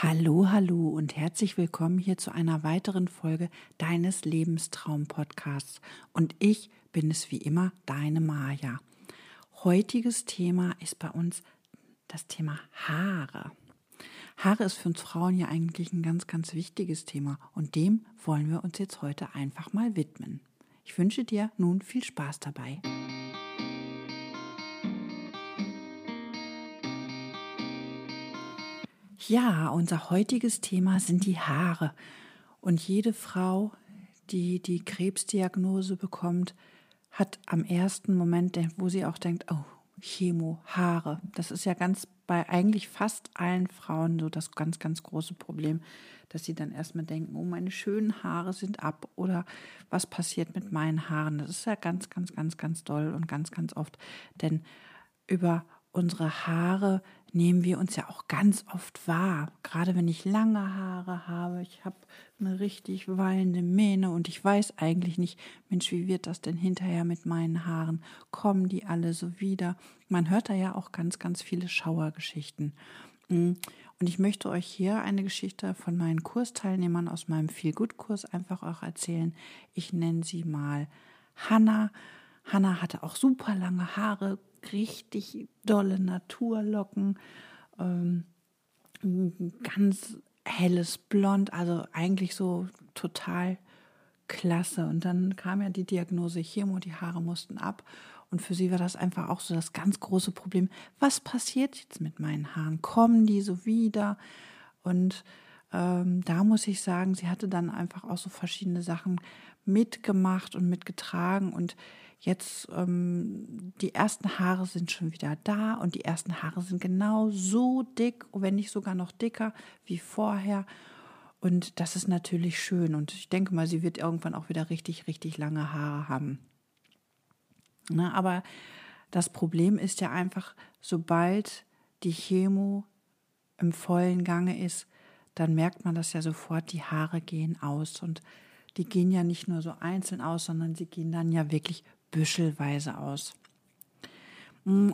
Hallo, hallo und herzlich willkommen hier zu einer weiteren Folge deines Lebenstraum-Podcasts. Und ich bin es wie immer, deine Maja. Heutiges Thema ist bei uns das Thema Haare. Haare ist für uns Frauen ja eigentlich ein ganz, ganz wichtiges Thema und dem wollen wir uns jetzt heute einfach mal widmen. Ich wünsche dir nun viel Spaß dabei. Ja, unser heutiges Thema sind die Haare. Und jede Frau, die die Krebsdiagnose bekommt, hat am ersten Moment, wo sie auch denkt, oh, Chemo, Haare. Das ist ja ganz bei eigentlich fast allen Frauen so das ganz, ganz große Problem, dass sie dann erstmal denken, oh, meine schönen Haare sind ab oder was passiert mit meinen Haaren? Das ist ja ganz, ganz, ganz, ganz doll und ganz, ganz oft, denn über unsere Haare nehmen wir uns ja auch ganz oft wahr. Gerade wenn ich lange Haare habe, ich habe eine richtig wallende Mähne und ich weiß eigentlich nicht, Mensch, wie wird das denn hinterher mit meinen Haaren? Kommen die alle so wieder? Man hört da ja auch ganz, ganz viele Schauergeschichten. Und ich möchte euch hier eine Geschichte von meinen Kursteilnehmern aus meinem Feel-Good-Kurs einfach auch erzählen. Ich nenne sie mal Hanna. Hanna hatte auch super lange Haare, richtig dolle Naturlocken, ganz helles Blond, also eigentlich so total klasse. Und dann kam ja die Diagnose Chemo, die Haare mussten ab. Und für sie war das einfach auch so das ganz große Problem. Was passiert jetzt mit meinen Haaren? Kommen die so wieder? Und da muss ich sagen, sie hatte dann einfach auch so verschiedene Sachen mitgemacht und mitgetragen und jetzt die ersten Haare sind schon wieder da und die ersten Haare sind genau so dick, wenn nicht sogar noch dicker wie vorher und das ist natürlich schön und ich denke mal, sie wird irgendwann auch wieder richtig, richtig lange Haare haben. Na, aber das Problem ist ja einfach, sobald die Chemo im vollen Gange ist, dann merkt man das ja sofort, die Haare gehen aus. Und die gehen ja nicht nur so einzeln aus, sondern sie gehen dann ja wirklich büschelweise aus.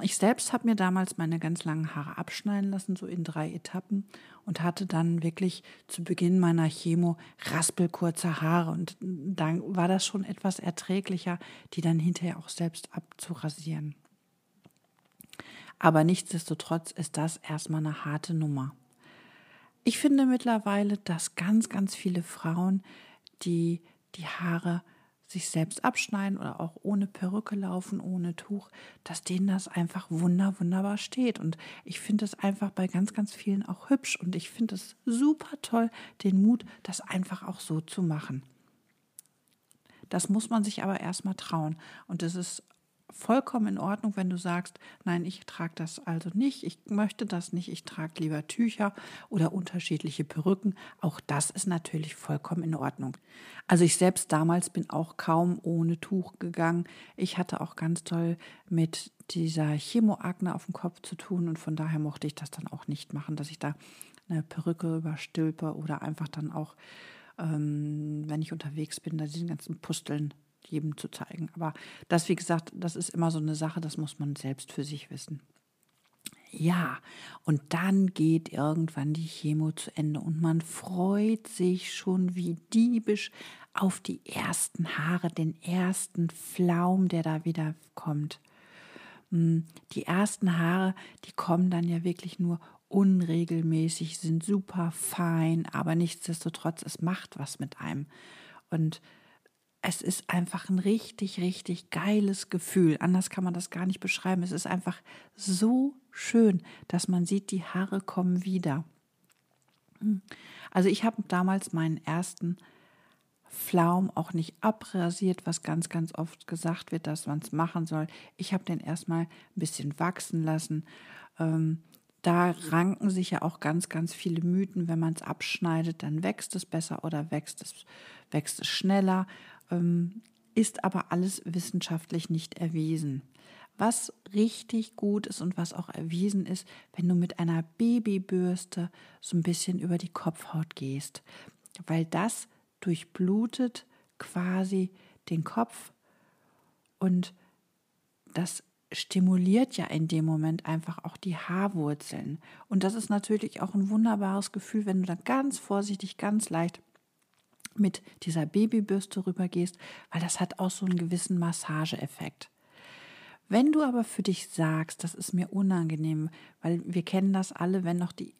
Ich selbst habe mir damals meine ganz langen Haare abschneiden lassen, so in 3 Etappen und hatte dann wirklich zu Beginn meiner Chemo raspelkurze Haare und dann war das schon etwas erträglicher, die dann hinterher auch selbst abzurasieren. Aber nichtsdestotrotz ist das erstmal eine harte Nummer. Ich finde mittlerweile, dass ganz, ganz viele Frauen, die die Haare sich selbst abschneiden oder auch ohne Perücke laufen, ohne Tuch, dass denen das einfach wunderbar steht. Und ich finde es einfach bei ganz, ganz vielen auch hübsch. Und ich finde es super toll, den Mut, das einfach auch so zu machen. Das muss man sich aber erstmal trauen. Und es ist vollkommen in Ordnung, wenn du sagst, nein, ich trage das also nicht, ich möchte das nicht, ich trage lieber Tücher oder unterschiedliche Perücken. Auch das ist natürlich vollkommen in Ordnung. Also ich selbst damals bin auch kaum ohne Tuch gegangen. Ich hatte auch ganz toll mit dieser Chemoakne auf dem Kopf zu tun und von daher mochte ich das dann auch nicht machen, dass ich da eine Perücke überstülpe oder einfach dann auch, wenn ich unterwegs bin, da diesen ganzen Pusteln jedem zu zeigen. Aber das, wie gesagt, das ist immer so eine Sache, das muss man selbst für sich wissen. Ja, und dann geht irgendwann die Chemo zu Ende und man freut sich schon wie diebisch auf die ersten Haare, den ersten Flaum, der da wieder kommt. Die ersten Haare, die kommen dann ja wirklich nur unregelmäßig, sind super fein, aber nichtsdestotrotz, es macht was mit einem. Und es ist einfach ein richtig, richtig geiles Gefühl. Anders kann man das gar nicht beschreiben. Es ist einfach so schön, dass man sieht, die Haare kommen wieder. Also ich habe damals meinen ersten Flaum auch nicht abrasiert, was ganz, ganz oft gesagt wird, dass man es machen soll. Ich habe den erstmal ein bisschen wachsen lassen. Da ranken sich ja auch ganz, ganz viele Mythen. Wenn man es abschneidet, dann wächst es besser oder wächst es schneller. Ist aber alles wissenschaftlich nicht erwiesen. Was richtig gut ist und was auch erwiesen ist, wenn du mit einer Babybürste so ein bisschen über die Kopfhaut gehst, weil das durchblutet quasi den Kopf und das stimuliert ja in dem Moment einfach auch die Haarwurzeln. Und das ist natürlich auch ein wunderbares Gefühl, wenn du da ganz vorsichtig, ganz leicht mit dieser Babybürste rübergehst, weil das hat auch so einen gewissen Massageeffekt. Wenn du aber für dich sagst, das ist mir unangenehm, weil wir kennen das alle, wenn noch die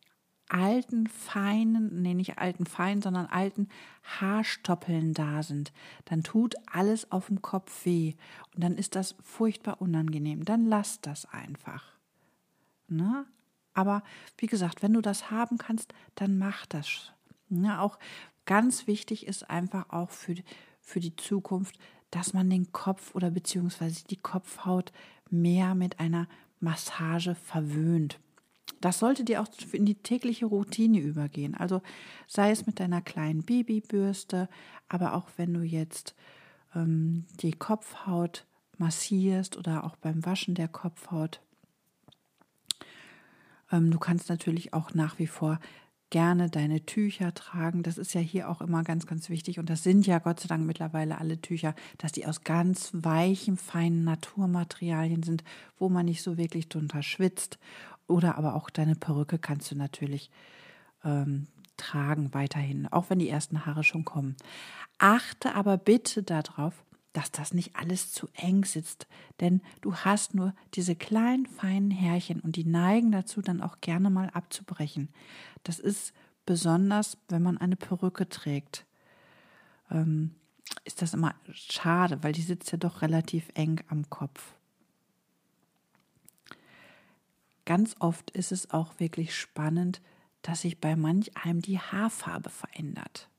alten, feinen, nee, nicht alten, feinen, sondern alten Haarstoppeln da sind, dann tut alles auf dem Kopf weh und dann ist das furchtbar unangenehm, dann lass das einfach. Ne? Aber wie gesagt, wenn du das haben kannst, dann mach das. Ne? Auch ganz wichtig ist einfach auch für die Zukunft, dass man den Kopf oder beziehungsweise die Kopfhaut mehr mit einer Massage verwöhnt. Das sollte dir auch in die tägliche Routine übergehen. Also sei es mit deiner kleinen Babybürste, aber auch wenn du jetzt die Kopfhaut massierst oder auch beim Waschen der Kopfhaut. Du kannst natürlich auch nach wie vor gerne deine Tücher tragen. Das ist ja hier auch immer ganz, ganz wichtig. Und das sind ja Gott sei Dank mittlerweile alle Tücher, dass die aus ganz weichen, feinen Naturmaterialien sind, wo man nicht so wirklich drunter schwitzt. Oder aber auch deine Perücke kannst du natürlich tragen weiterhin, auch wenn die ersten Haare schon kommen. Achte aber bitte darauf, dass das nicht alles zu eng sitzt, denn du hast nur diese kleinen, feinen Härchen und die neigen dazu, dann auch gerne mal abzubrechen. Das ist besonders, wenn man eine Perücke trägt, ist das immer schade, weil die sitzt ja doch relativ eng am Kopf. Ganz oft ist es auch wirklich spannend, dass sich bei manch einem die Haarfarbe verändert.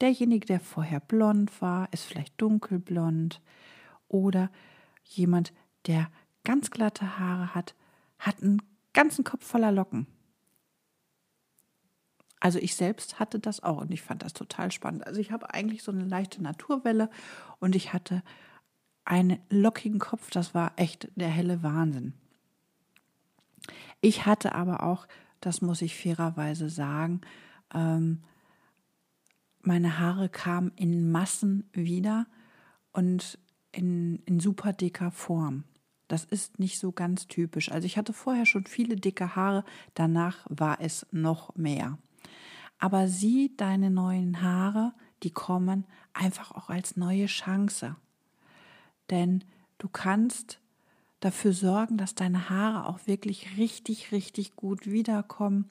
Derjenige, der vorher blond war, ist vielleicht dunkelblond, oder jemand, der ganz glatte Haare hat, hat einen ganzen Kopf voller Locken. Also ich selbst hatte das auch und ich fand das total spannend. Also ich habe eigentlich so eine leichte Naturwelle und ich hatte einen lockigen Kopf, das war echt der helle Wahnsinn. Ich hatte aber auch, das muss ich fairerweise sagen, meine Haare kamen in Massen wieder und in super dicker Form. Das ist nicht so ganz typisch. Also ich hatte vorher schon viele dicke Haare, danach war es noch mehr. Aber sieh deine neuen Haare, die kommen einfach auch als neue Chance. Denn du kannst dafür sorgen, dass deine Haare auch wirklich richtig, richtig gut wiederkommen.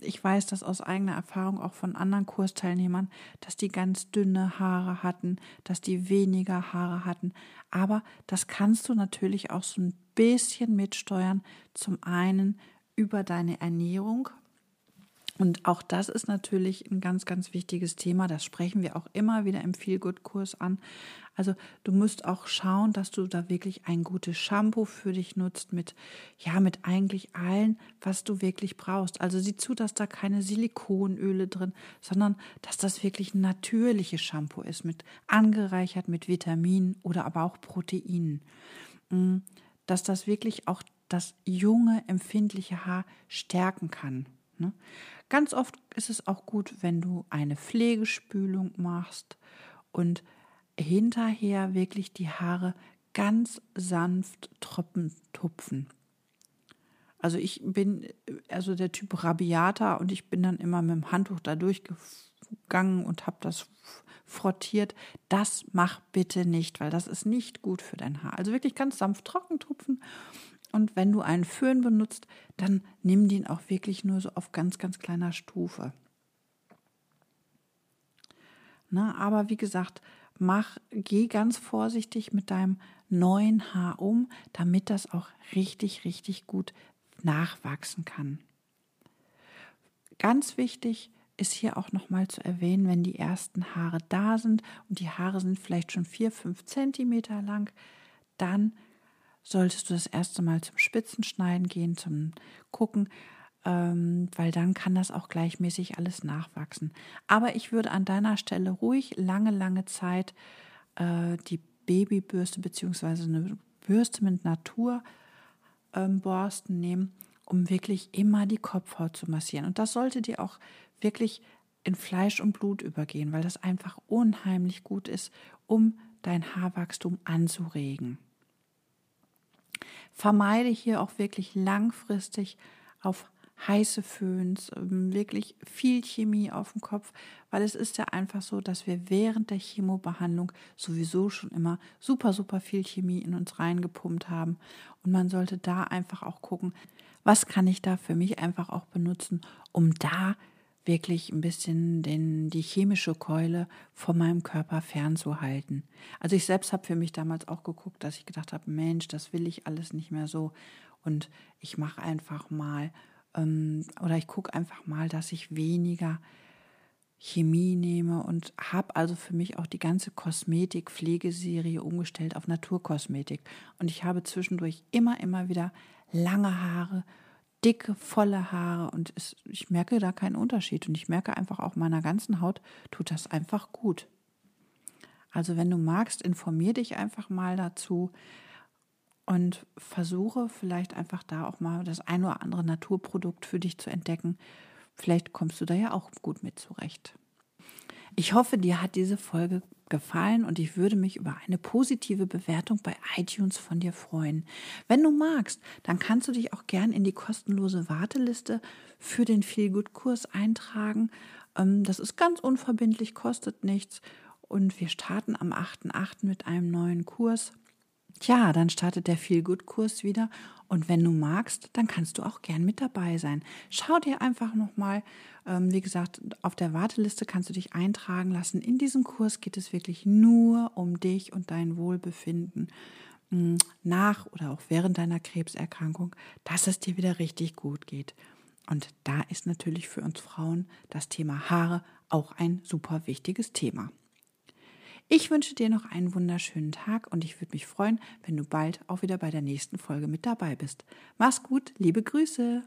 Ich weiß das aus eigener Erfahrung auch von anderen Kursteilnehmern, dass die ganz dünne Haare hatten, dass die weniger Haare hatten. Aber das kannst du natürlich auch so ein bisschen mitsteuern, zum einen über deine Ernährung. Und auch das ist natürlich ein ganz, ganz wichtiges Thema. Das sprechen wir auch immer wieder im Feel-Good-Kurs an. Also du musst auch schauen, dass du da wirklich ein gutes Shampoo für dich nutzt mit eigentlich allen, was du wirklich brauchst. Also sieh zu, dass da keine Silikonöle drin, sondern dass das wirklich ein natürliches Shampoo ist, mit angereichert mit Vitaminen oder aber auch Proteinen. Dass das wirklich auch das junge, empfindliche Haar stärken kann. Ganz oft ist es auch gut, wenn du eine Pflegespülung machst und hinterher wirklich die Haare ganz sanft trocken tupfen. Also ich bin der Typ Rabiata und ich bin dann immer mit dem Handtuch da durchgegangen und habe das frottiert. Das mach bitte nicht, weil das ist nicht gut für dein Haar. Also wirklich ganz sanft trocken tupfen. Und wenn du einen Föhn benutzt, dann nimm den auch wirklich nur so auf ganz, ganz kleiner Stufe. Aber wie gesagt, geh ganz vorsichtig mit deinem neuen Haar um, damit das auch richtig, richtig gut nachwachsen kann. Ganz wichtig ist hier auch nochmal zu erwähnen, wenn die ersten Haare da sind und die Haare sind vielleicht schon 4-5 Zentimeter lang, dann solltest du das erste Mal zum Spitzenschneiden gehen, zum Gucken, weil dann kann das auch gleichmäßig alles nachwachsen. Aber ich würde an deiner Stelle ruhig lange, lange Zeit die Babybürste bzw. eine Bürste mit Naturborsten nehmen, um wirklich immer die Kopfhaut zu massieren. Und das sollte dir auch wirklich in Fleisch und Blut übergehen, weil das einfach unheimlich gut ist, um dein Haarwachstum anzuregen. vermeide hier auch wirklich langfristig auf heiße Föhns, wirklich viel Chemie auf dem Kopf, weil es ist ja einfach so, dass wir während der Chemobehandlung sowieso schon immer super, super viel Chemie in uns reingepumpt haben. Und man sollte da einfach auch gucken, was kann ich da für mich einfach auch benutzen, um da wirklich ein bisschen die chemische Keule von meinem Körper fernzuhalten. Also ich selbst habe für mich damals auch geguckt, dass ich gedacht habe, Mensch, das will ich alles nicht mehr so. Und ich mache einfach mal oder ich gucke einfach mal, dass ich weniger Chemie nehme und habe also für mich auch die ganze Kosmetik-Pflegeserie umgestellt auf Naturkosmetik. Und ich habe zwischendurch immer wieder lange Haare, dicke, volle Haare und ich merke da keinen Unterschied. Und ich merke einfach auch meiner ganzen Haut tut das einfach gut. Also wenn du magst, informier dich einfach mal dazu. Und versuche vielleicht einfach da auch mal das ein oder andere Naturprodukt für dich zu entdecken. Vielleicht kommst du da ja auch gut mit zurecht. Ich hoffe, dir hat diese Folge gefallen und ich würde mich über eine positive Bewertung bei iTunes von dir freuen. Wenn du magst, dann kannst du dich auch gern in die kostenlose Warteliste für den Feel-Good-Kurs eintragen. Das ist ganz unverbindlich, kostet nichts. Und wir starten am 8.8. mit einem neuen Kurs. Tja, dann startet der Feel-Good-Kurs wieder und wenn du magst, dann kannst du auch gern mit dabei sein. Schau dir einfach nochmal, wie gesagt, auf der Warteliste kannst du dich eintragen lassen. In diesem Kurs geht es wirklich nur um dich und dein Wohlbefinden nach oder auch während deiner Krebserkrankung, dass es dir wieder richtig gut geht. Und da ist natürlich für uns Frauen das Thema Haare auch ein super wichtiges Thema. Ich wünsche dir noch einen wunderschönen Tag und ich würde mich freuen, wenn du bald auch wieder bei der nächsten Folge mit dabei bist. Mach's gut, liebe Grüße!